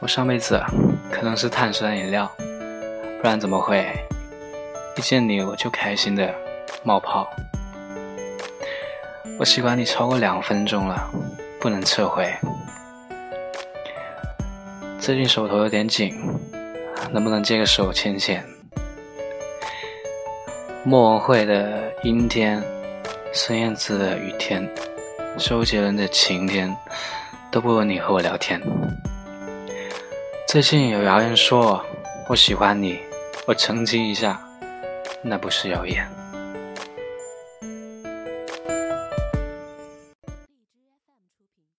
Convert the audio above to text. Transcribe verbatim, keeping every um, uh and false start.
我上辈子可能是碳酸饮料，不然怎么会一见你我就开心的冒泡。我喜欢你超过两分钟了，不能撤回。最近手头有点紧，能不能借个手牵牵？莫文蔚的阴天，孙燕姿的雨天，周杰伦的晴天，都不如你和我聊天。最近有谣言说我喜欢你，我澄清一下，那不是谣言。